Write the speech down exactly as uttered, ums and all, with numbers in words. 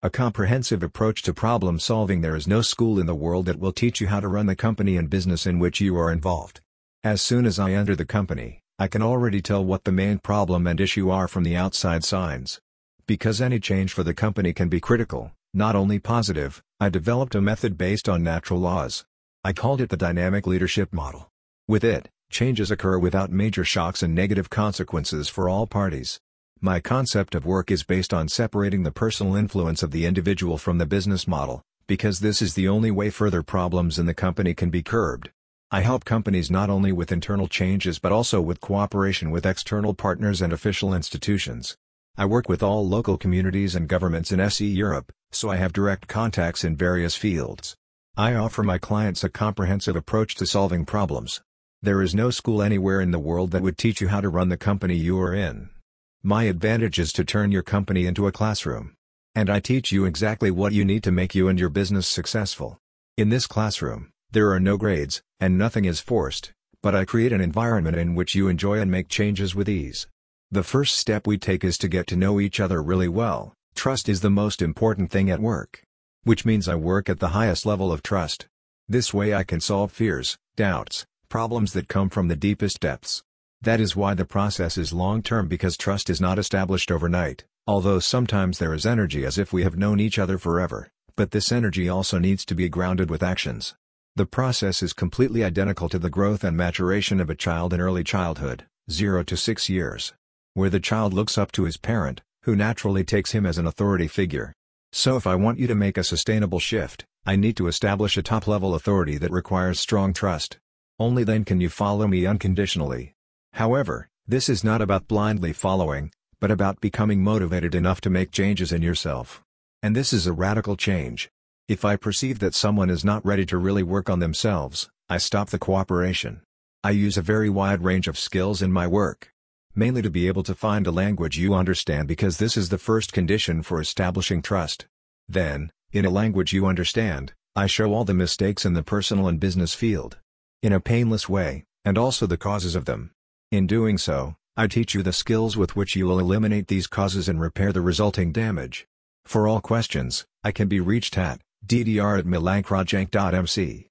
A comprehensive approach to problem solving. There is no school in the world that will teach you how to run the company and business in which you are involved. As soon as I enter the company, I can already tell what the main problem and issue are from the outside signs. Because any change for the company can be critical, not only positive, I developed a method based on natural laws. I called it the Dynamic Leadership Model. With it, changes occur without major shocks and negative consequences for all parties. My concept of work is based on separating the personal influence of the individual from the business model, because this is the only way further problems in the company can be curbed. I help companies not only with internal changes but also with cooperation with external partners and official institutions. I work with all local communities and governments in S E Europe, so I have direct contacts in various fields. I offer my clients a comprehensive approach to solving problems. There is no school anywhere in the world that would teach you how to run the company you are in. My advantage is to turn your company into a classroom. And I teach you exactly what you need to make you and your business successful. In this classroom, there are no grades, and nothing is forced, but I create an environment in which you enjoy and make changes with ease. The first step we take is to get to know each other really well. Trust is the most important thing at work. Which means I work at the highest level of trust. This way I can solve fears, doubts, problems that come from the deepest depths. That is why the process is long-term, because trust is not established overnight, although sometimes there is energy as if we have known each other forever, but this energy also needs to be grounded with actions. The process is completely identical to the growth and maturation of a child in early childhood, zero to six years, where the child looks up to his parent, who naturally takes him as an authority figure. So if I want you to make a sustainable shift, I need to establish a top-level authority that requires strong trust. Only then can you follow me unconditionally. However, this is not about blindly following, but about becoming motivated enough to make changes in yourself. And this is a radical change. If I perceive that someone is not ready to really work on themselves, I stop the cooperation. I use a very wide range of skills in my work. Mainly to be able to find a language you understand, because this is the first condition for establishing trust. Then, in a language you understand, I show all the mistakes in the personal and business field. In a painless way, and also the causes of them. In doing so, I teach you the skills with which you will eliminate these causes and repair the resulting damage. For all questions, I can be reached at d d r at milan krajnc dot m c.